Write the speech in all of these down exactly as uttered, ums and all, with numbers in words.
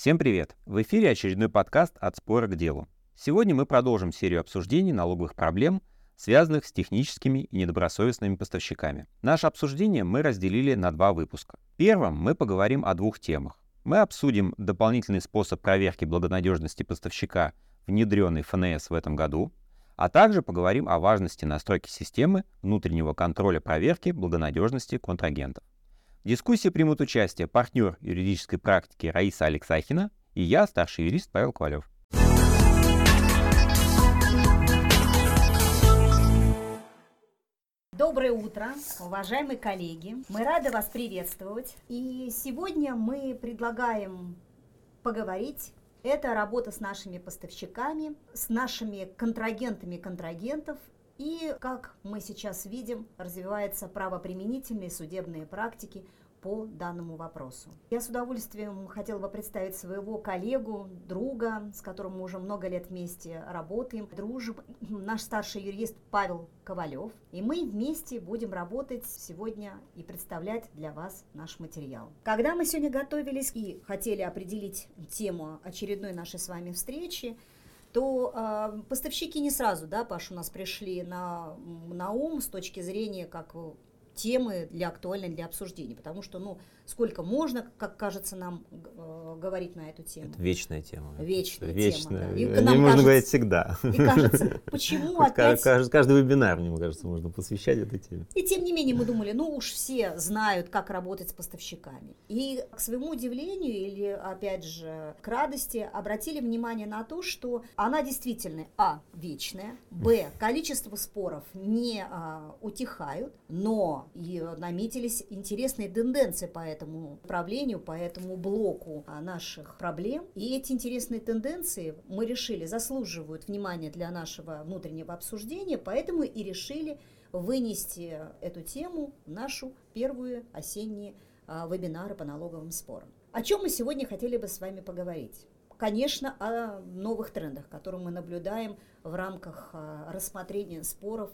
Всем привет! В эфире очередной подкаст «От спора к делу». Сегодня мы продолжим серию обсуждений налоговых проблем, связанных с техническими и недобросовестными поставщиками. Наше обсуждение мы разделили на два выпуска. В первом мы поговорим о двух темах. Мы обсудим дополнительный способ проверки благонадежности поставщика, внедренный эф эн эс в этом году, а также поговорим о важности настройки системы внутреннего контроля проверки благонадежности контрагентов. В дискуссии примут участие партнер юридической практики Раиса Алексахина и я, старший юрист Павел Ковалев. Доброе утро, уважаемые коллеги! Мы рады вас приветствовать. И сегодня мы предлагаем поговорить. Это работа с нашими поставщиками, с нашими контрагентами контрагентов. И, как мы сейчас видим, развиваются правоприменительные судебные практики по данному вопросу. Я с удовольствием хотела бы представить своего коллегу, друга, с которым мы уже много лет вместе работаем, дружим, наш старший юрист Павел Ковалев. И мы вместе будем работать сегодня и представлять для вас наш материал. Когда мы сегодня готовились и хотели определить тему очередной нашей с вами встречи, то э, поставщики не сразу, да, Паш, у нас пришли на, на ум с точки зрения как темы для актуальной для обсуждения, потому что, ну, сколько можно, как кажется нам, э, говорить на эту тему. Это вечная тема. Вечная, вечная тема. Не да. Можно кажется, говорить всегда. И кажется, почему опять... Каждый вебинар, мне кажется, можно посвящать этой теме. И тем не менее мы думали, ну уж все знают, как работать с поставщиками. И к своему удивлению или, опять же, к радости обратили внимание на то, что она действительно, а, вечная, б, количество споров не а, утихают, но и наметились интересные тенденции по этому направлению, по этому блоку наших проблем. И эти интересные тенденции, мы решили, заслуживают внимания для нашего внутреннего обсуждения, поэтому и решили вынести эту тему в нашу первую осенние а, вебинары по налоговым спорам. О чем мы сегодня хотели бы с вами поговорить? Конечно, о новых трендах, которые мы наблюдаем в рамках а, рассмотрения споров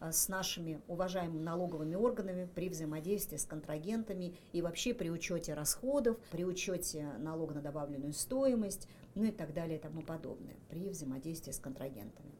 с нашими уважаемыми налоговыми органами при взаимодействии с контрагентами и вообще при учете расходов, при учете налога на добавленную стоимость, ну и так далее и тому подобное, при взаимодействии с контрагентами.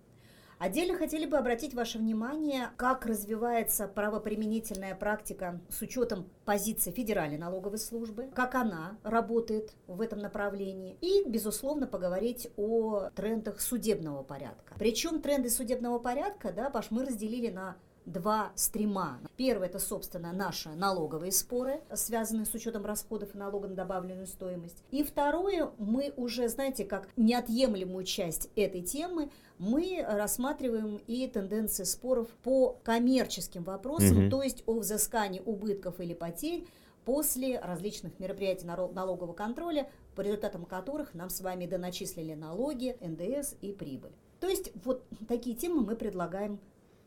Отдельно хотели бы обратить ваше внимание, как развивается правоприменительная практика с учетом позиции Федеральной налоговой службы, как она работает в этом направлении, и, безусловно, поговорить о трендах судебного порядка. Причем тренды судебного порядка, да, Паш, мы разделили на два стрима. Первый – это, собственно, наши налоговые споры, связанные с учетом расходов и налога на добавленную стоимость. И второе, мы уже, знаете, как неотъемлемую часть этой темы, мы рассматриваем и тенденции споров по коммерческим вопросам, угу. то есть о взыскании убытков или потерь после различных мероприятий налогового контроля, по результатам которых нам с вами доначислили налоги, эн дэ эс и прибыль. То есть вот такие темы мы предлагаем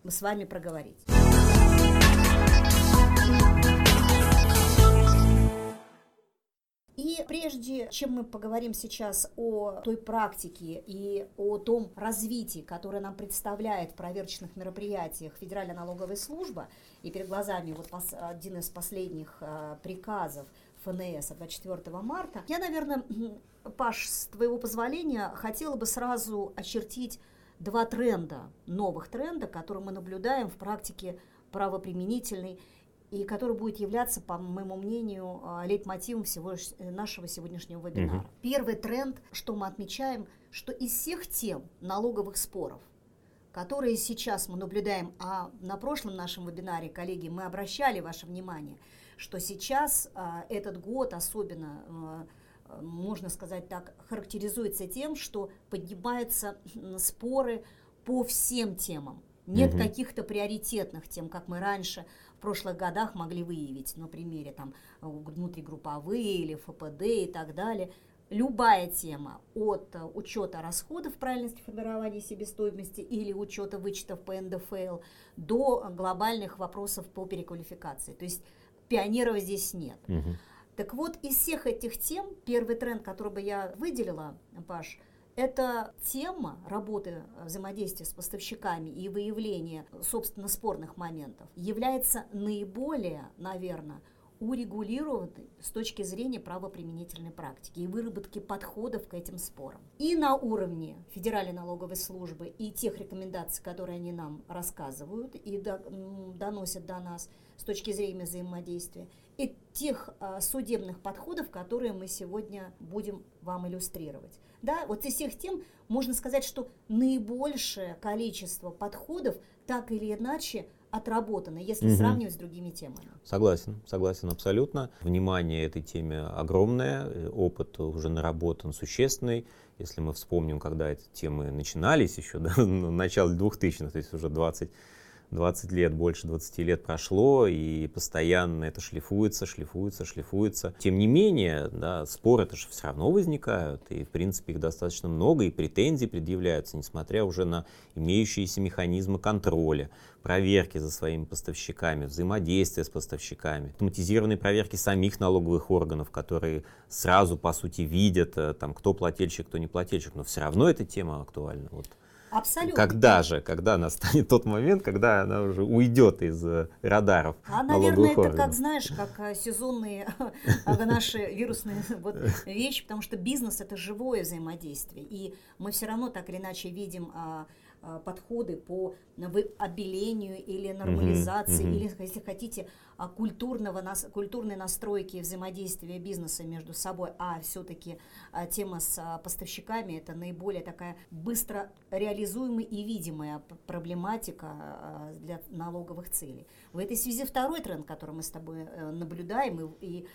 мы с вами проговорить. И прежде чем мы поговорим сейчас о той практике и о том развитии, которое нам представляет в проверочных мероприятиях Федеральная налоговая служба, и перед глазами вот один из последних приказов эф эн эс от двадцать четвёртого марта, я, наверное, Паш, с твоего позволения, хотела бы сразу очертить два тренда, новых тренда, которые мы наблюдаем в практике правоприменительной и который будет являться, по моему мнению, лейтмотивом всего нашего сегодняшнего вебинара. Угу. Первый тренд, что мы отмечаем, что из всех тем налоговых споров, которые сейчас мы наблюдаем, а на прошлом нашем вебинаре, коллеги, мы обращали ваше внимание, что сейчас этот год особенно... можно сказать так, характеризуется тем, что поднимаются споры по всем темам. Нет угу. каких-то приоритетных тем, как мы раньше в прошлых годах могли выявить, на примере там, внутригрупповые или эф пэ дэ и так далее. Любая тема от учета расходов, правильности формирования себестоимости или учета вычетов по эн дэ эф эл до глобальных вопросов по переквалификации. То есть пионеров здесь нет. Угу. Так вот, из всех этих тем, первый тренд, который бы я выделила, Паш, это тема работы, взаимодействия с поставщиками и выявления, собственно, спорных моментов, является наиболее, наверное, урегулированы с точки зрения правоприменительной практики и выработки подходов к этим спорам. И на уровне Федеральной налоговой службы и тех рекомендаций, которые они нам рассказывают и доносят до нас с точки зрения взаимодействия, и тех судебных подходов, которые мы сегодня будем вам иллюстрировать. Да, вот из всех тем можно сказать, что наибольшее количество подходов так или иначе отработано, если угу. сравнивать с другими темами. Согласен, согласен абсолютно. Внимание этой теме огромное, опыт уже наработан существенный. Если мы вспомним, когда эти темы начинались еще, да, на начале двухтысячных, то есть уже двадцать лет, больше двадцати лет прошло, и постоянно это шлифуется, шлифуется, шлифуется. Тем не менее, да, споры-то же все равно возникают, и, в принципе, их достаточно много, и претензии предъявляются, несмотря уже на имеющиеся механизмы контроля, проверки за своими поставщиками, взаимодействия с поставщиками, автоматизированные проверки самих налоговых органов, которые сразу, по сути, видят, там, кто плательщик, кто не плательщик, но все равно эта тема актуальна. Вот. Абсолютно. Когда же, когда настанет тот момент, когда она уже уйдет из радаров а, налоговых наверное, органов. Это, как знаешь, как сезонные наши вирусные вот, вещи, потому что бизнес – это живое взаимодействие, и мы все равно так или иначе видим а, а, подходы по обелению или нормализации, угу, или, если хотите, а, культурного, нас, культурной настройки взаимодействия бизнеса между собой, а все-таки а, тема с а, поставщиками – это наиболее такая быстро реализуемая и видимая проблематика для налоговых целей. В этой связи второй тренд, который мы с тобой наблюдаем, и, и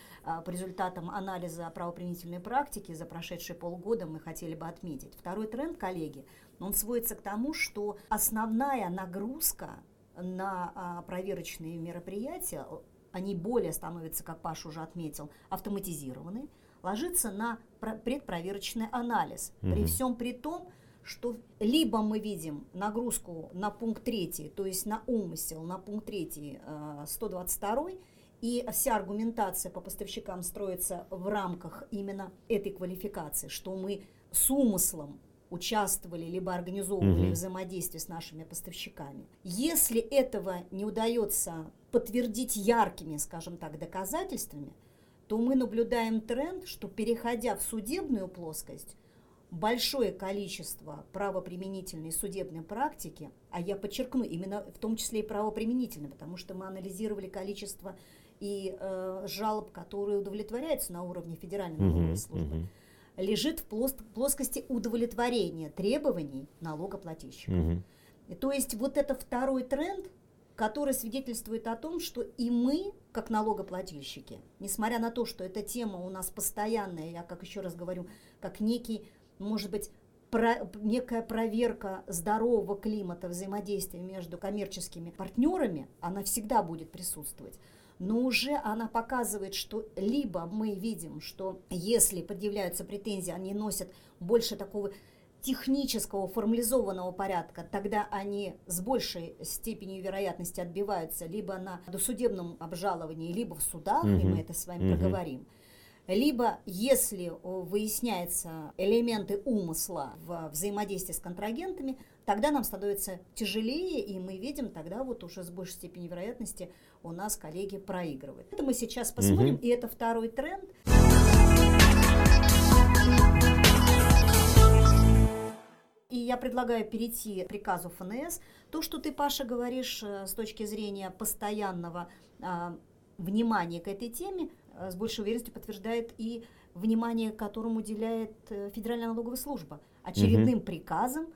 по результатам анализа правоприменительной практики за прошедшие полгода мы хотели бы отметить. Второй тренд, коллеги, он сводится к тому, что основная нагрузка на проверочные мероприятия, они более становятся, как Паша уже отметил, автоматизированы, ложится на предпроверочный анализ. Mm-hmm. При всем при том, что либо мы видим нагрузку на пункт третий, то есть на умысел, на пункт третий, сто двадцать два, и вся аргументация по поставщикам строится в рамках именно этой квалификации, что мы с умыслом участвовали либо организовывали mm-hmm. взаимодействие с нашими поставщиками. Если этого не удается подтвердить яркими, скажем так, доказательствами, то мы наблюдаем тренд, что, переходя в судебную плоскость, большое количество правоприменительной судебной практики, а я подчеркну, именно в том числе и правоприменительной, потому что мы анализировали количество и э, жалоб, которые удовлетворяются на уровне Федеральной налоговой службы, mm-hmm. лежит в плоск- плоскости удовлетворения требований налогоплательщика. Mm-hmm. То есть вот это второй тренд, который свидетельствует о том, что и мы, как налогоплательщики, несмотря на то, что эта тема у нас постоянная, я, как еще раз говорю, как некий, может быть, про, некая проверка здорового климата взаимодействия между коммерческими партнерами, она всегда будет присутствовать. Но уже она показывает, что либо мы видим, что если предъявляются претензии, они носят больше такого технического формализованного порядка, тогда они с большей степенью вероятности отбиваются либо на досудебном обжаловании, либо в судах, угу. и мы это с вами угу. проговорим. Либо, если выясняются элементы умысла в взаимодействии с контрагентами, тогда нам становится тяжелее, и мы видим, тогда вот уже с большей степенью вероятности у нас коллеги проигрывают. Это мы сейчас посмотрим, mm-hmm. и это второй тренд. И я предлагаю перейти к приказу ФНС. То, что ты, Паша, говоришь с точки зрения постоянного а, внимания к этой теме, с большей уверенностью подтверждает и внимание, которому уделяет Федеральная налоговая служба. Очередным mm-hmm. приказом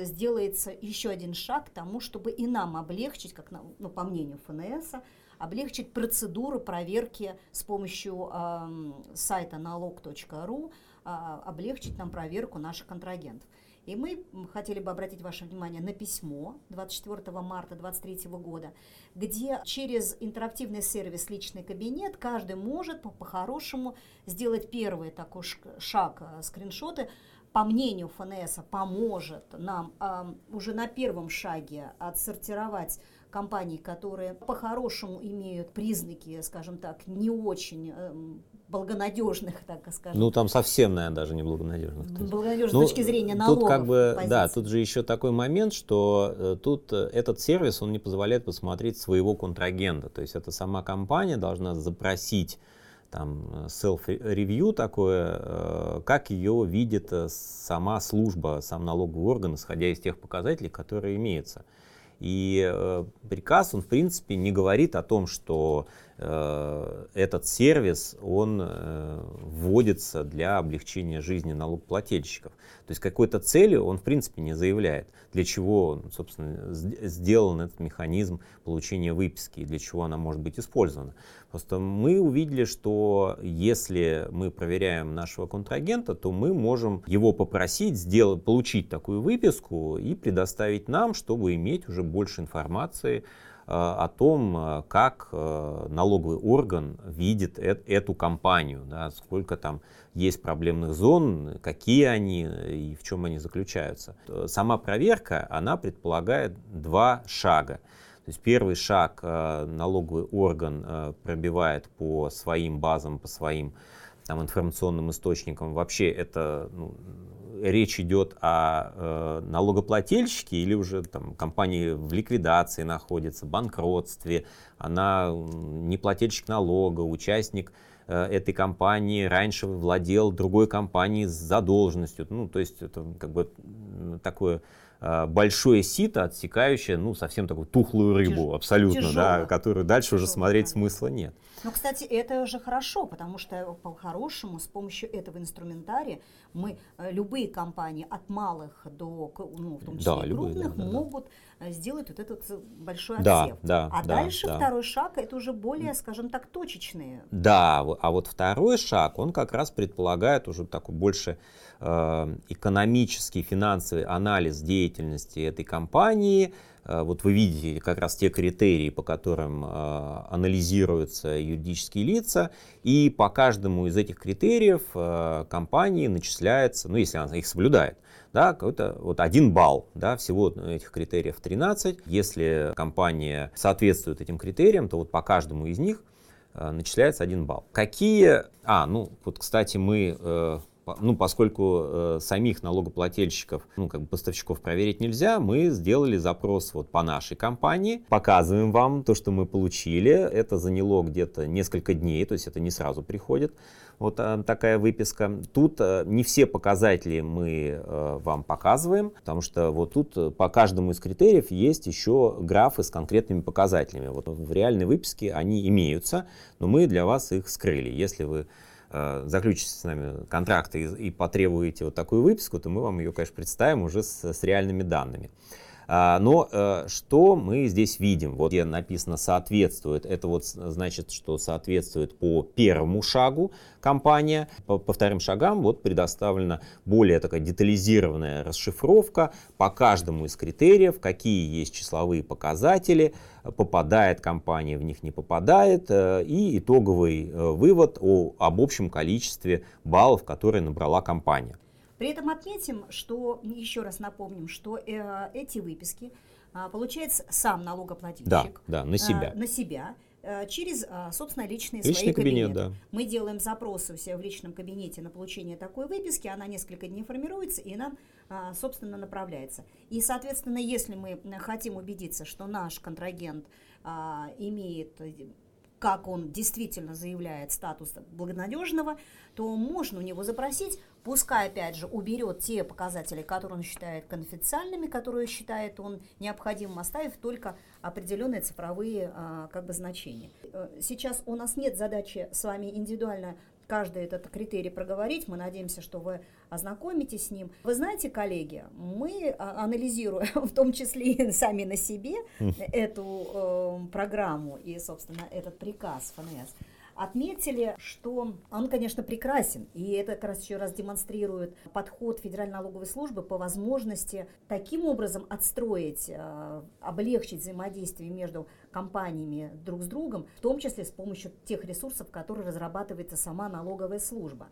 сделается еще один шаг к тому, чтобы и нам облегчить, как нам, ну, по мнению ФНС, облегчить процедуру проверки с помощью э, сайта налог точка ру, э, облегчить нам проверку наших контрагентов. И мы хотели бы обратить ваше внимание на письмо двадцать четвёртого марта две тысячи двадцать третьего года, где через интерактивный сервис «Личный кабинет» каждый может по-хорошему сделать первый такой шаг. Скриншоты, по мнению ФНС, поможет нам э, уже на первом шаге отсортировать компании, которые по-хорошему имеют признаки, скажем так, не очень э, благонадежных, так скажем. Ну, там совсем, наверное, даже не благонадежных. Благонадежных ну, с точки зрения налогов. Тут как бы, да, тут же еще такой момент, что тут этот сервис, он не позволяет посмотреть своего контрагента. То есть, это сама компания должна запросить там селф-ревью такое, как ее видит сама служба, сам налоговый орган, исходя из тех показателей, которые имеются. И приказ, он в принципе не говорит о том, что э, этот сервис, он э, вводится для облегчения жизни налогоплательщиков. То есть какой-то цели он в принципе не заявляет, для чего, собственно, сделан этот механизм получения выписки и для чего она может быть использована. Просто мы увидели, что если мы проверяем нашего контрагента, то мы можем его попросить сделать, получить такую выписку и предоставить нам, чтобы иметь уже больше информации э, о том, как э, налоговый орган видит э- эту компанию, да, сколько там есть проблемных зон, какие они и в чем они заключаются. Сама проверка, она предполагает два шага. То есть первый шаг э, налоговый орган э, пробивает по своим базам, по своим там, информационным источникам. Вообще это ну, речь идет о э, налогоплательщике или уже там, компании в ликвидации находится, банкротстве, она не плательщик налога, участник э, этой компании раньше владел другой компанией с задолженностью. Ну, то есть это как бы такое большое сито, отсекающее, ну, совсем такую тухлую рыбу, Тяж... абсолютно, да, которую дальше Тяжело, уже смотреть да. смысла нет. Но, кстати, это уже хорошо, потому что, по-хорошему, с помощью этого инструментария мы любые компании, от малых до, ну, в том числе да, и любые, крупных, да, да, могут да. сделать вот этот большой отсев. Да, да, а да, дальше да. второй шаг, это уже более, скажем так, точечные. Да, а вот второй шаг, он как раз предполагает уже такой больше экономический, финансовый анализ деятельности этой компании. Вот вы видите как раз те критерии, по которым анализируются юридические лица, и по каждому из этих критериев компании начисляется, ну если она их соблюдает, да, какой-то вот один балл, да, всего этих критериев тринадцать. Если компания соответствует этим критериям, то вот по каждому из них начисляется один балл. Какие... А, ну вот, кстати, мы... Ну, поскольку э, самих налогоплательщиков, ну, как бы поставщиков проверить нельзя, мы сделали запрос вот по нашей компании. Показываем вам то, что мы получили. Это заняло где-то несколько дней, то есть это не сразу приходит. Вот э, такая выписка. Тут э, не все показатели мы э, вам показываем, потому что вот тут по каждому из критериев есть еще графы с конкретными показателями. Вот в реальной выписке они имеются, но мы для вас их скрыли. Если вы заключите с нами контракт и, и потребуете вот такую выписку, то мы вам ее, конечно, представим уже с, с реальными данными. А, но а, что мы здесь видим? Вот где написано «соответствует», это вот значит, что соответствует по первому шагу компания. По, по вторым шагам вот предоставлена более такая детализированная расшифровка по каждому из критериев, какие есть числовые показатели, попадает компания в них, не попадает, и итоговый вывод о, об общем количестве баллов, которые набрала компания. При этом отметим, что, еще раз напомним, что э, эти выписки э, получает сам налогоплательщик. Да, да, на себя. Э, на себя э, через, э, собственно, личные Личный свои кабинет, кабинеты. Да. Мы делаем запросы у себя в личном кабинете на получение такой выписки, она несколько дней формируется и нам, э, собственно, направляется. И, соответственно, если мы хотим убедиться, что наш контрагент э, имеет... как он действительно заявляет статус благонадежного, то можно у него запросить, пускай, опять же, уберет те показатели, которые он считает конфиденциальными, которые считает он необходимым, оставив только определенные цифровые а, как бы, значения. Сейчас у нас нет задачи с вами индивидуально каждый этот критерий проговорить. Мы надеемся, что вы ознакомитесь с ним. Вы знаете, коллеги, мы, анализируя в том числе и сами на себе эту э, программу и, собственно, этот приказ ФНС, отметили, что он, конечно, прекрасен. И это как раз еще раз демонстрирует подход Федеральной налоговой службы по возможности таким образом отстроить, э, облегчить взаимодействие между компаниями друг с другом, в том числе с помощью тех ресурсов, которые разрабатывается сама налоговая служба.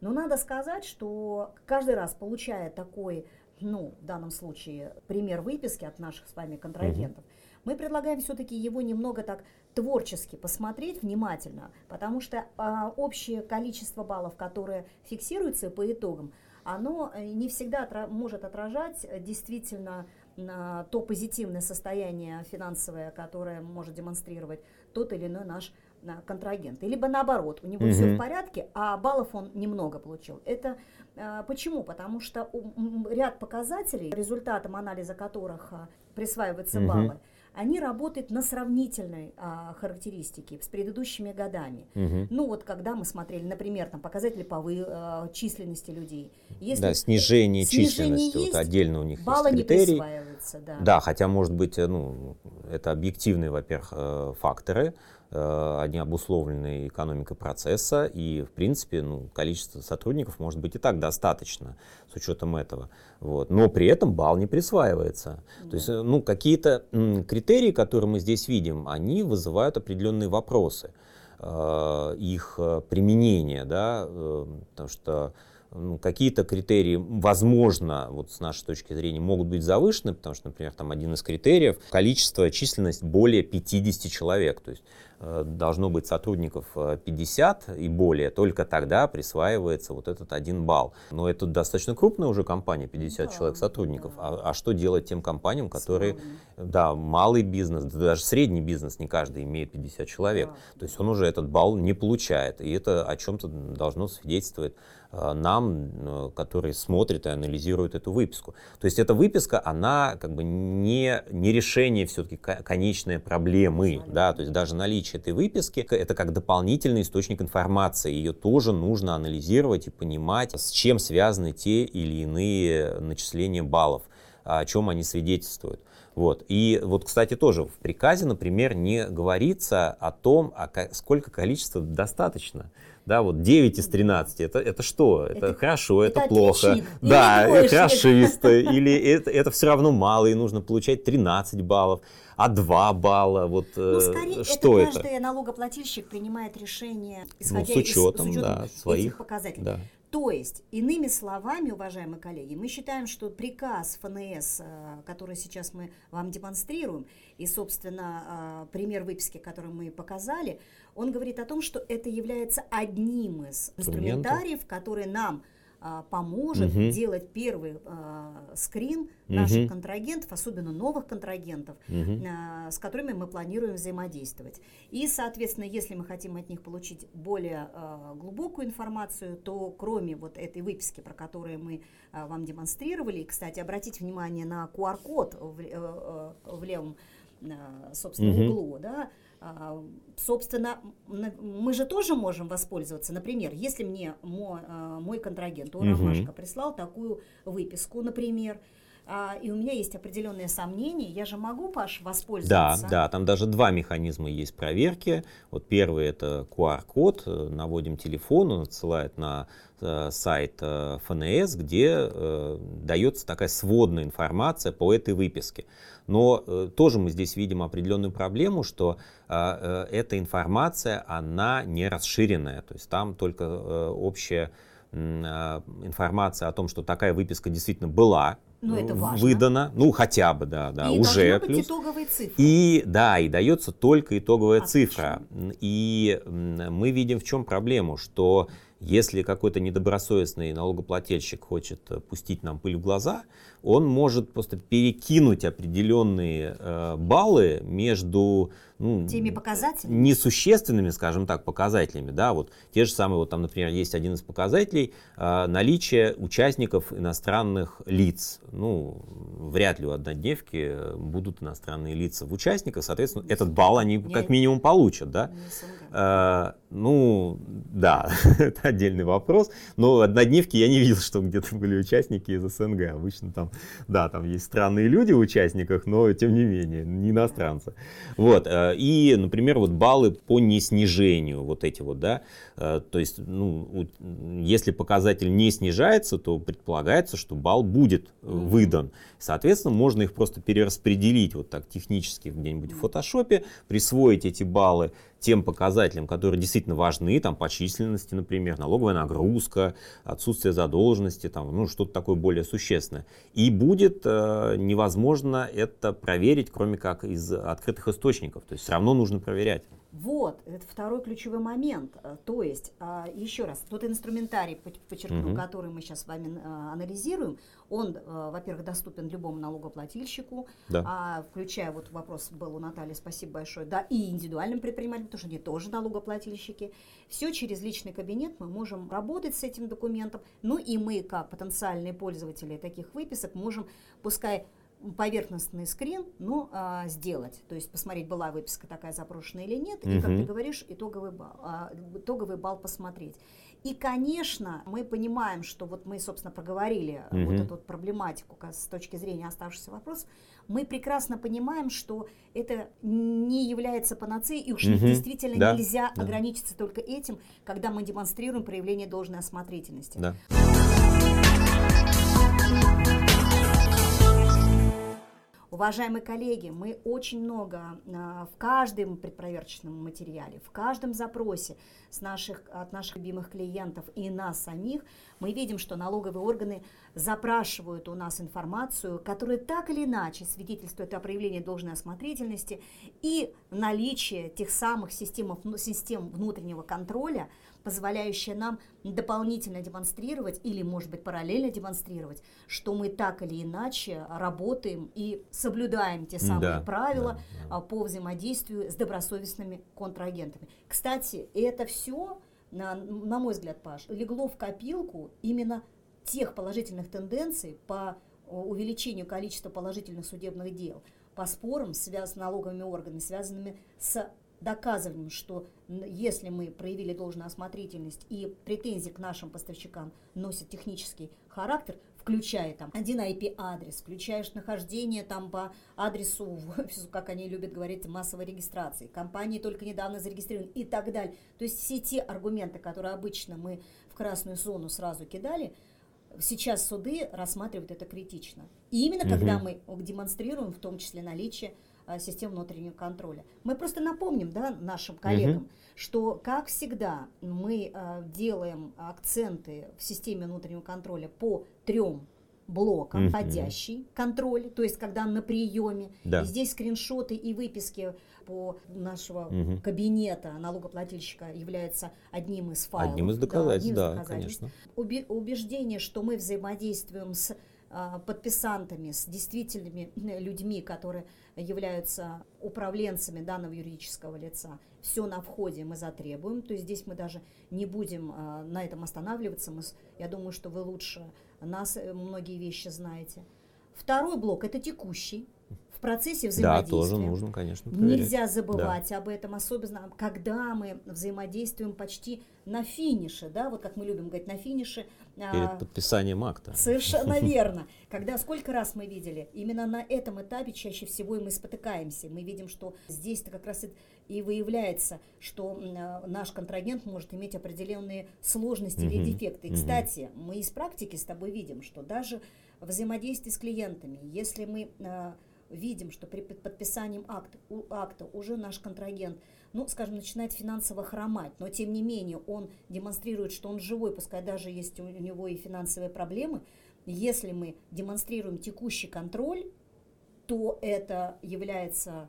Но надо сказать, что каждый раз, получая такой, ну, в данном случае, пример выписки от наших с вами контрагентов, mm-hmm. мы предлагаем все-таки его немного так творчески посмотреть внимательно, потому что а, общее количество баллов, которые фиксируются по итогам, оно не всегда отра- может отражать действительно а, то позитивное состояние финансовое, которое может демонстрировать тот или иной наш а, контрагент. Либо наоборот, у него mm-hmm. все в порядке, а баллов он немного получил. Это а, почему? Потому что у, ряд показателей, результатом анализа которых а, присваиваются mm-hmm. баллы, они работают на сравнительной а, характеристике с предыдущими годами. Угу. Ну вот когда мы смотрели, например, там, показатели по вы, а, численности людей. Если да, снижение, снижение численности, есть, вот отдельно у них есть критерии. Баллы не присваиваются, да. Да, хотя, может быть, ну, это объективные, во-первых, факторы. Они обусловлены экономикой процесса, и, в принципе, ну, количество сотрудников может быть и так достаточно с учетом этого. Вот. Но при этом балл не присваивается. Mm-hmm. То есть, ну, какие-то м, критерии, которые мы здесь видим, они вызывают определенные вопросы, э, их применение, да, э, потому что ну, какие-то критерии, возможно, вот с нашей точки зрения, могут быть завышены, потому что, например, там один из критериев — количество, численность более пятидесяти человек. То есть э, должно быть сотрудников пятьдесят и более, только тогда присваивается вот этот один балл. Но это достаточно крупная уже компания, пятьдесят да, человек сотрудников. Да. А, а что делать тем компаниям, которые, да, малый бизнес, даже средний бизнес, не каждый имеет пятьдесят человек. Да. То есть он уже этот балл не получает, и это о чем-то должно свидетельствовать нам, которые смотрят и анализируют эту выписку. То есть эта выписка, она как бы не, не решение все-таки конечной проблемы. Да? То есть даже наличие этой выписки, это как дополнительный источник информации. Ее тоже нужно анализировать и понимать, с чем связаны те или иные начисления баллов, о чем они свидетельствуют. Вот. И вот, кстати, тоже в приказе, например, не говорится о том, сколько количества достаточно. Да, вот девять из тринадцати, это, это что? Это, это хорошо, это, это плохо. Отличник, да, это хорошисто. Или это, это все равно мало, и нужно получать тринадцать баллов, а два балла. Вот, ну, скорее, что это, это каждый налогоплательщик принимает решение, исходя ну, с учетом, из, с учетом да, этих своих показателей. Да. То есть, иными словами, уважаемые коллеги, мы считаем, что приказ ФНС, который сейчас мы вам демонстрируем, и, собственно, пример выписки, который мы показали, он говорит о том, что это является одним из инструментариев, который нам а, поможет угу. делать первый а, скрин угу. наших контрагентов, особенно новых контрагентов, угу. а, с которыми мы планируем взаимодействовать. И, соответственно, если мы хотим от них получить более а, глубокую информацию, то кроме вот этой выписки, про которую мы а, вам демонстрировали, и, кстати, обратите внимание на ку ар код в, а, а, в левом а, собственном угу. углу, да, собственно, мы же тоже можем воспользоваться. Например, если мне мой, мой контрагент, он, Ромашка, прислал такую выписку, например, и у меня есть определенные сомнения, я же могу, Паш, воспользоваться? Да, да, там даже два механизма есть проверки. Вот первый — это ку ар код, наводим телефон, он отсылает на сайт эф эн эс, где э, дается такая сводная информация по этой выписке. Но э, тоже мы здесь видим определенную проблему, что э, э, эта информация, она не расширенная, то есть там только э, общая э, информация о том, что такая выписка действительно была. Но это важно. Выдано, ну хотя бы, да, да, и уже плюс. Быть итоговые цифры. И да, и дается только итоговая Отлично. Цифра. И мы видим, в чем проблема, что если какой-то недобросовестный налогоплательщик хочет пустить нам пыль в глаза, он может просто перекинуть определенные э, баллы между ну, теми показателями, несущественными, скажем так, показателями. Да, вот те же самые, вот там, например, есть один из показателей э, наличие участников иностранных лиц. Ну, вряд ли у однодневки будут иностранные лица в участниках, соответственно, этот балл они не, как минимум получат, да? А, ну, да, это отдельный вопрос, но однодневки я не видел, что где-то были участники из эс эн гэ, обычно там, да, там есть странные люди в участниках, но тем не менее, не иностранцы. Вот, и, например, вот баллы по неснижению, вот эти вот, да, то есть, ну, если показатель не снижается, то предполагается, что балл будет выдан. Соответственно, можно их просто перераспределить вот так технически где-нибудь в фотошопе, присвоить эти баллы тем показателям, которые действительно важны, там, по численности, например, налоговая нагрузка, отсутствие задолженности, там, ну, что-то такое более существенное. И будет э, невозможно это проверить, кроме как из открытых источников. То есть все равно нужно проверять. Вот, это второй ключевой момент. То есть, еще раз, тот инструментарий, подчеркну, угу. который мы сейчас с вами анализируем, он, во-первых, доступен любому налогоплательщику, да. включая, вот вопрос был у Натальи, спасибо большое, да, и индивидуальным предпринимателям, потому что они тоже налогоплательщики. Все через личный кабинет мы можем работать с этим документом, ну и мы, как потенциальные пользователи таких выписок, можем, пускай, поверхностный скрин, но а, сделать, то есть посмотреть, была выписка такая запрошенная или нет, uh-huh. и, как ты говоришь, итоговый балл, а, итоговый балл посмотреть. И, конечно, мы понимаем, что вот мы, собственно, проговорили uh-huh. вот эту вот проблематику с точки зрения оставшихся вопросов, мы прекрасно понимаем, что это не является панацеей, и уж uh-huh. действительно да. нельзя да. ограничиться только этим, когда мы демонстрируем проявление должной осмотрительности. Да. Уважаемые коллеги, мы очень много а, в каждом предпроверочном материале, в каждом запросе с наших, от наших любимых клиентов и нас самих, мы видим, что налоговые органы запрашивают у нас информацию, которая так или иначе свидетельствует о проявлении должной осмотрительности и наличии тех самых систем, систем внутреннего контроля, позволяющая нам дополнительно демонстрировать или, может быть, параллельно демонстрировать, что мы так или иначе работаем и соблюдаем те самые да, правила да, да. по взаимодействию с добросовестными контрагентами. Кстати, это все, на, на мой взгляд, Паш, легло в копилку именно тех положительных тенденций по увеличению количества положительных судебных дел, по спорам с налоговыми органами, связанными с доказываем, что если мы проявили должную осмотрительность и претензии к нашим поставщикам носят технический характер, включая там один ай пи адрес, включая нахождение там по адресу в офису, как они любят говорить, массовой регистрации, компании только недавно зарегистрированы и так далее. То есть все те аргументы, которые обычно мы в красную зону сразу кидали, сейчас суды рассматривают это критично. И именно угу. когда мы демонстрируем в том числе наличие систем внутреннего контроля. Мы просто напомним, да, нашим коллегам, угу. что, как всегда, мы э, делаем акценты в системе внутреннего контроля по трем блокам, угу. входящий контроль, то есть когда на приеме, да. и здесь скриншоты и выписки по нашего угу. кабинета налогоплательщика являются одним из файлов. Одним из доказательств, да, да конечно. Уби- убеждение, что мы взаимодействуем с подписантами, с действительными людьми, которые являются управленцами данного юридического лица. Все на входе мы затребуем, то есть здесь мы даже не будем на этом останавливаться. Мы, я думаю, что вы лучше нас многие вещи знаете. Второй блок – это текущий. В процессе взаимодействия. Да, тоже нужно, конечно, проверять. Нельзя забывать да. об этом, особенно когда мы взаимодействуем почти на финише, да, вот как мы любим говорить, на финише. Перед а, подписанием акта. Совершенно верно. Когда сколько раз мы видели, именно на этом этапе чаще всего и мы спотыкаемся. Мы видим, что здесь-то как раз и выявляется, что наш контрагент может иметь определенные сложности mm-hmm. или дефекты. И, кстати, mm-hmm. мы из практики с тобой видим, что даже в взаимодействии с клиентами, если мы видим, что при подписании акта, акта уже наш контрагент, ну, скажем, начинает финансово хромать, но тем не менее он демонстрирует, что он живой, пускай даже есть у него и финансовые проблемы. Если мы демонстрируем текущий контроль, то это является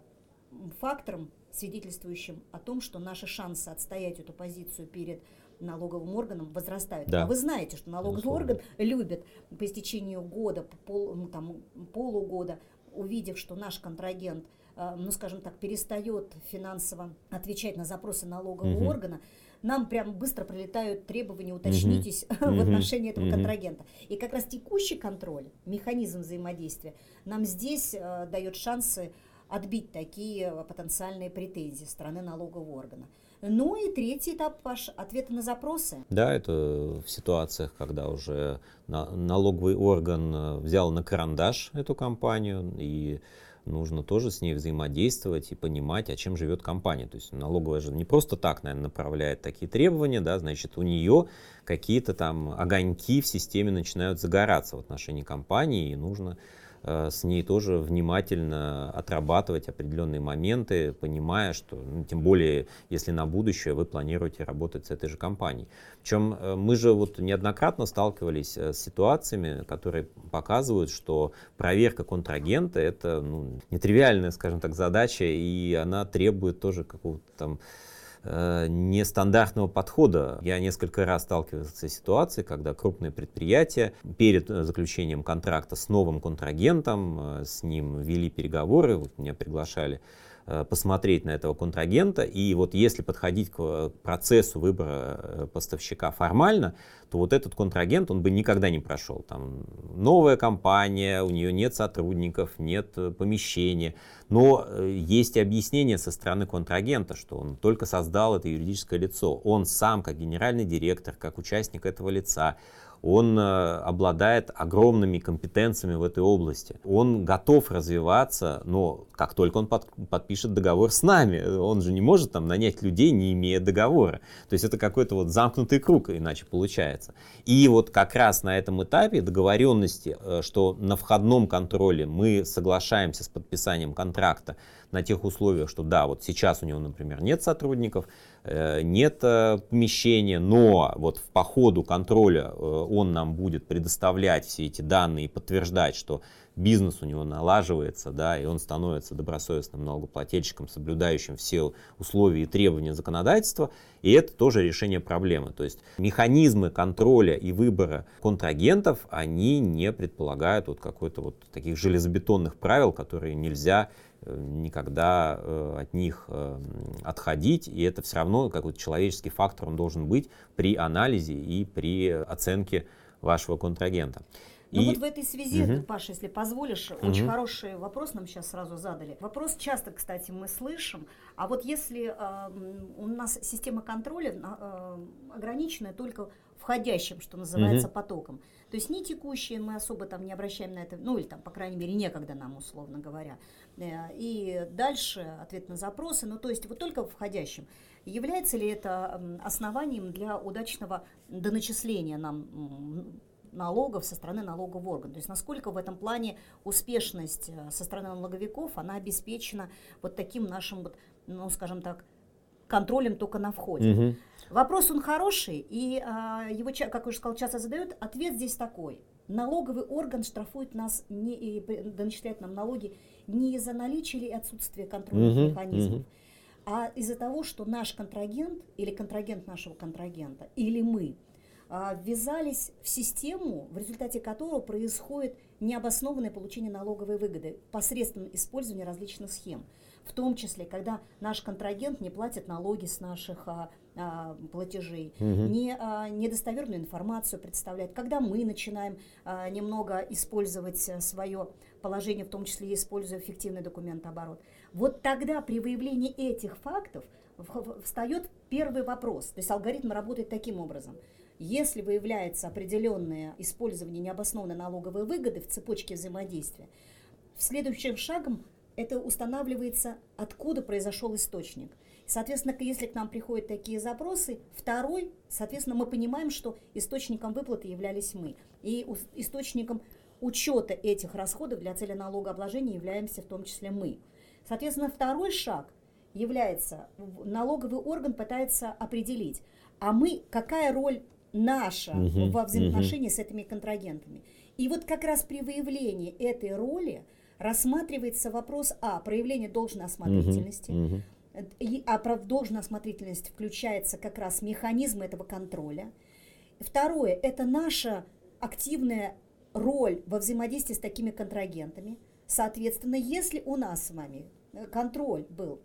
фактором, свидетельствующим о том, что наши шансы отстоять эту позицию перед налоговым органам возрастают. Да. А вы знаете, что налоговый Безусловно. Орган любит по истечению года, по пол, ну, там, полугода, увидев, что наш контрагент, ну, скажем так, перестает финансово отвечать на запросы налогового mm-hmm. органа, нам прям быстро прилетают требования «уточнитесь mm-hmm. в отношении этого mm-hmm. контрагента». И как раз текущий контроль, механизм взаимодействия, нам здесь э, дает шансы отбить такие потенциальные претензии со стороны налогового органа. Ну и третий этап, Паш, ответы на запросы. Да, это в ситуациях, когда уже налоговый орган взял на карандаш эту компанию, и нужно тоже с ней взаимодействовать и понимать, о чем живет компания. То есть налоговая же не просто так, наверное, направляет такие требования, да, значит, у нее какие-то там огоньки в системе начинают загораться в отношении компании, и нужно с ней тоже внимательно отрабатывать определенные моменты, понимая, что, ну, тем более, если на будущее вы планируете работать с этой же компанией. Причем мы же вот неоднократно сталкивались с ситуациями, которые показывают, что проверка контрагента — это, ну, нетривиальная, скажем так, задача, и она требует тоже какого-то там нестандартного подхода. Я несколько раз сталкивался с ситуацией, когда крупные предприятия перед заключением контракта с новым контрагентом, с ним вели переговоры, вот меня приглашали посмотреть на этого контрагента, и вот если подходить к процессу выбора поставщика формально, то вот этот контрагент, он бы никогда не прошел. Там новая компания, у нее нет сотрудников, нет помещения, но есть объяснение со стороны контрагента, что он только создал это юридическое лицо, он сам, как генеральный директор, как участник этого лица, он обладает огромными компетенциями в этой области. Он готов развиваться, но как только он под, подпишет договор с нами, он же не может там нанять людей, не имея договора. То есть это какой-то вот замкнутый круг, иначе получается. И вот как раз на этом этапе договоренности, что на входном контроле мы соглашаемся с подписанием контракта на тех условиях, что да, вот сейчас у него, например, нет сотрудников, нет помещения, но вот по ходу контроля он нам будет предоставлять все эти данные и подтверждать, что бизнес у него налаживается, да, и он становится добросовестным налогоплательщиком, соблюдающим все условия и требования законодательства, и это тоже решение проблемы. То есть механизмы контроля и выбора контрагентов, они не предполагают вот какой-то вот таких железобетонных правил, которые нельзя никогда э, от них э, отходить, и это все равно какой-то человеческий фактор, он должен быть при анализе и при оценке вашего контрагента. Ну и... вот в этой связи, угу. Паша, если позволишь, угу. очень хороший вопрос нам сейчас сразу задали. Вопрос часто, кстати, мы слышим, а вот если э, у нас система контроля э, ограничена только входящим, что называется, угу. потоком, то есть не текущие, мы особо там не обращаем на это, ну или там, по крайней мере, некогда нам, условно говоря, и дальше ответ на запросы, ну то есть вот только входящим. Является ли это основанием для удачного доначисления нам налогов со стороны налогового органа? То есть насколько в этом плане успешность со стороны налоговиков, она обеспечена вот таким нашим, вот, ну скажем так, контролем только на входе. Угу. Вопрос он хороший, и а, его, как я уже сказал, часто задают. Ответ здесь такой. Налоговый орган штрафует нас, не, и доначисляет нам налоги не из-за наличия или отсутствия контрольных uh-huh, механизмов, uh-huh. а из-за того, что наш контрагент или контрагент нашего контрагента, или мы, а, ввязались в систему, в результате которой происходит необоснованное получение налоговой выгоды посредством использования различных схем. В том числе, когда наш контрагент не платит налоги с наших а, а, платежей, угу. не, а, недостоверную информацию представляет, когда мы начинаем а, немного использовать свое положение, в том числе используя фиктивный документооборот. Вот тогда при выявлении этих фактов встает первый вопрос. То есть алгоритм работает таким образом. Если выявляется определенное использование необоснованной налоговой выгоды в цепочке взаимодействия, следующим шагом это устанавливается, откуда произошел источник. Соответственно, если к нам приходят такие запросы, второй, соответственно, мы понимаем, что источником выплаты являлись мы. И источником учета этих расходов для цели налогообложения являемся в том числе мы. Соответственно, второй шаг является, налоговый орган пытается определить, а мы, какая роль наша угу, во взаимоотношении угу. с этими контрагентами. И вот как раз при выявлении этой роли рассматривается вопрос а. проявление должной осмотрительности. Uh-huh, uh-huh. И, а в должную осмотрительность включается как раз механизм этого контроля. Второе – это наша активная роль во взаимодействии с такими контрагентами. Соответственно, если у нас с вами контроль был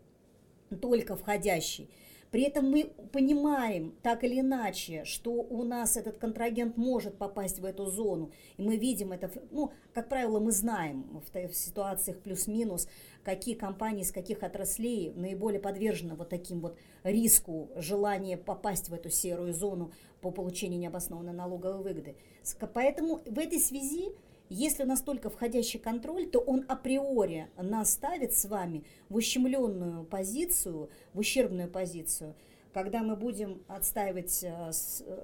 только входящий, при этом мы понимаем так или иначе, что у нас этот контрагент может попасть в эту зону, и мы видим это, ну, как правило, мы знаем в, в ситуациях плюс-минус, какие компании из каких отраслей наиболее подвержены вот таким вот риску желания попасть в эту серую зону по получению необоснованной налоговой выгоды. Поэтому в этой связи, если у нас только входящий контроль, то он априори нас ставит с вами в ущемленную позицию, в ущербную позицию когда мы будем отстаивать,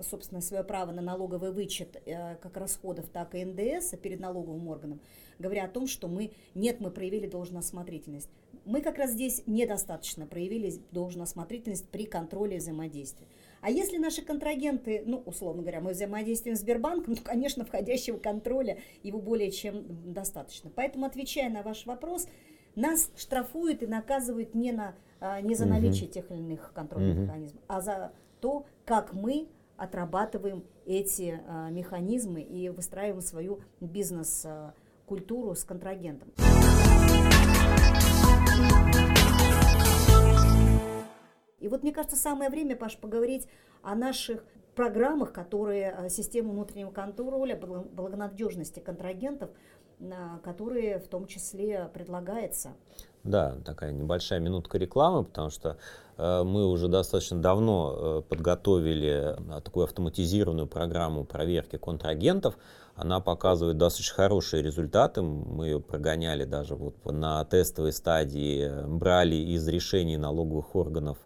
собственно, свое право на налоговый вычет как расходов, так и эн дэ эс перед налоговым органом, говоря о том, что мы, нет, мы проявили должноосмотрительность. Мы как раз здесь недостаточно проявили должноосмотрительность при контроле взаимодействия. А если наши контрагенты, ну, условно говоря, мы взаимодействуем с Сбербанком, то, конечно, входящего контроля его более чем достаточно. Поэтому, отвечая на ваш вопрос, нас штрафуют и наказывают не, на, не за наличие угу. тех или иных контрольных угу. механизмов, а за то, как мы отрабатываем эти а, механизмы и выстраиваем свою бизнес-культуру с контрагентом. И вот, мне кажется, самое время, Паш, поговорить о наших программах, которые системы внутреннего контроля, благонадежности контрагентов, которые в том числе предлагается. Да, такая небольшая минутка рекламы, потому что э, мы уже достаточно давно э, подготовили э, такую автоматизированную программу проверки контрагентов. Она показывает достаточно хорошие результаты. Мы ее прогоняли даже вот на тестовой стадии, брали из решений налоговых органов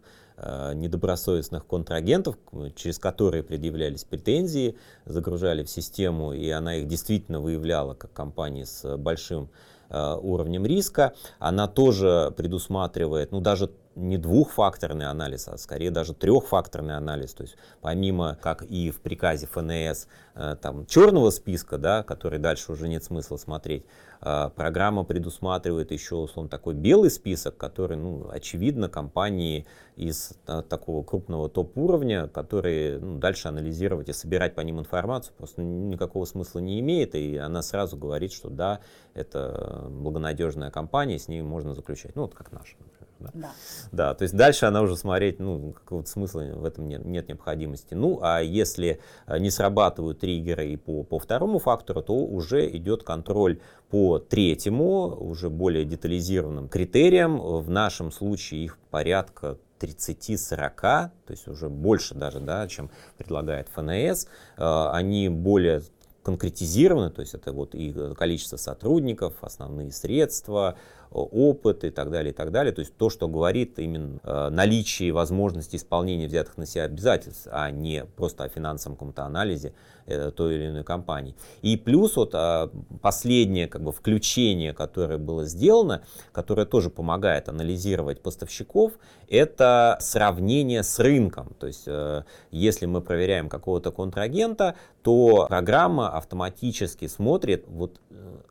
недобросовестных контрагентов, через которые предъявлялись претензии, загружали в систему, и она их действительно выявляла как компании с большим э, уровнем риска. Она тоже предусматривает, ну, даже не двухфакторный анализ, а скорее даже трехфакторный анализ. То есть помимо, как и в приказе эф эн эс, э, там, черного списка, да, который дальше уже нет смысла смотреть, э, программа предусматривает еще, условно, такой белый список, который, ну, очевидно, компании из а, такого крупного топ-уровня, которые, ну, дальше анализировать и собирать по ним информацию просто никакого смысла не имеет. И она сразу говорит, что да, это благонадежная компания, с ней можно заключать. Ну, вот как наша, например. Да. Да. Да, то есть дальше она уже смотреть, ну, какого-то смысла в этом нет, нет необходимости. Ну, а если не срабатывают триггеры и по, по второму фактору, то уже идет контроль по третьему, уже более детализированным критериям. В нашем случае их порядка тридцать-сорок, то есть уже больше даже, да, чем предлагает эф эн эс. Они более конкретизированы, то есть это вот и количество сотрудников, основные средства, опыт и так далее, и так далее. То есть то, что говорит именно о наличии возможности исполнения взятых на себя обязательств, а не просто о финансовом каком-то анализе той или иной компании. И плюс вот последнее, как бы, включение, которое было сделано, которое тоже помогает анализировать поставщиков, это сравнение с рынком. То есть если мы проверяем какого-то контрагента, то программа автоматически смотрит вот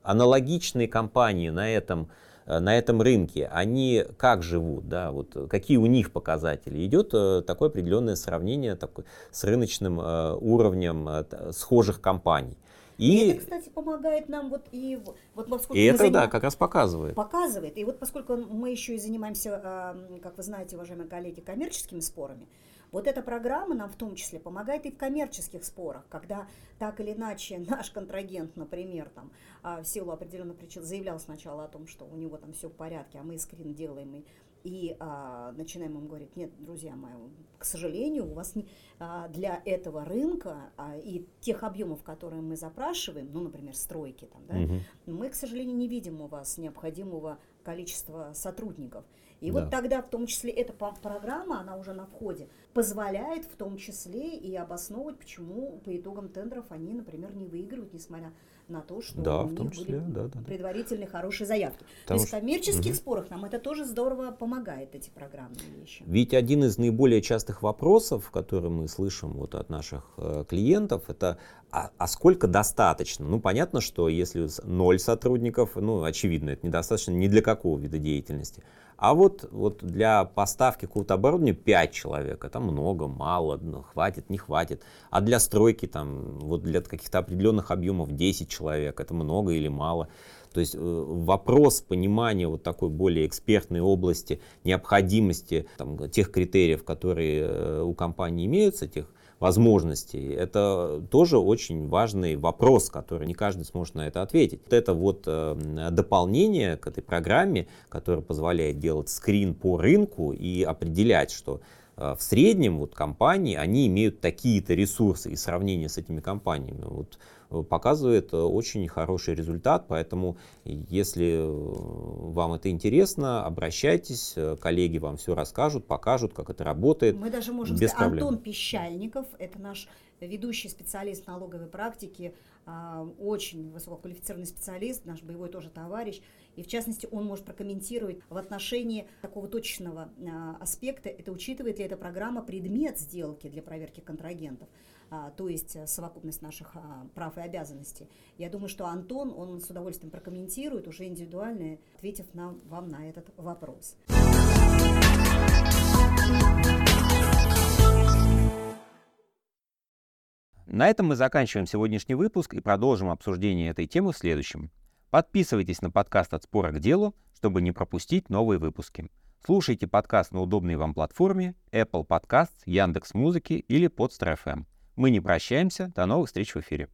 аналогичные компании на этом, на этом рынке, они как живут, да, вот какие у них показатели. Идет такое определенное сравнение такое, с рыночным уровнем схожих компаний. И, и это, кстати, помогает нам вот и вот поскольку и мы это заним... да, как раз показывает. Показывает. И вот поскольку мы еще и занимаемся, как вы знаете, уважаемые коллеги, коммерческими спорами, вот эта программа нам в том числе помогает и в коммерческих спорах, когда так или иначе наш контрагент, например, там, в силу определенных причин заявлял сначала о том, что у него там все в порядке, а мы скрин делаем и, и а, начинаем ему говорить: нет, друзья мои, к сожалению, у вас не, а, для этого рынка а, и тех объемов, которые мы запрашиваем, ну, например, стройки, там, да, угу. мы, к сожалению, не видим у вас необходимого количества сотрудников. И да. вот тогда, в том числе, эта программа, она уже на входе, позволяет в том числе и обосновывать, почему по итогам тендеров они, например, не выигрывают, несмотря на то, что да, у них числе, были да, да, предварительные да. хорошие заявки. Потому то есть что... в коммерческих угу. спорах нам это тоже здорово помогает, эти программные вещи. Ведь один из наиболее частых вопросов, который мы слышим вот от наших э, клиентов, это а, а сколько достаточно? Ну, понятно, что если ноль сотрудников, ну, очевидно, это недостаточно ни для какого вида деятельности. А вот, вот для поставки какого-то оборудования пять человек, это много, мало, ну, хватит, не хватит. А для стройки, там, вот для каких-то определенных объемов десять человек, это много или мало. То есть вопрос понимания вот такой более экспертной области, необходимости там, тех критериев, которые у компании имеются, тех возможностей, это тоже очень важный вопрос, который не каждый сможет на это ответить. Вот это вот дополнение к этой программе, которая позволяет делать скрин по рынку и определять, что в среднем вот, компании, они имеют такие-то ресурсы, и сравнение с этими компаниями вот, показывает очень хороший результат. Поэтому, если вам это интересно, обращайтесь, коллеги вам все расскажут, покажут, как это работает. Мы даже можем без сказать, проблем. Антон Пищальников, это наш ведущий специалист налоговой практики, очень высококвалифицированный специалист, наш боевой тоже товарищ. И в частности, он может прокомментировать в отношении такого точного аспекта, это учитывает ли эта программа предмет сделки для проверки контрагентов, то есть совокупность наших прав и обязанностей. Я думаю, что Антон, он с удовольствием прокомментирует уже индивидуально, ответив нам, вам на этот вопрос. На этом мы заканчиваем сегодняшний выпуск и продолжим обсуждение этой темы в следующем. Подписывайтесь на подкаст «От спора к делу», чтобы не пропустить новые выпуски. Слушайте подкаст на удобной вам платформе Apple Podcasts, Яндекс.Музыки или Podster точка эф эм. Мы не прощаемся. До новых встреч в эфире.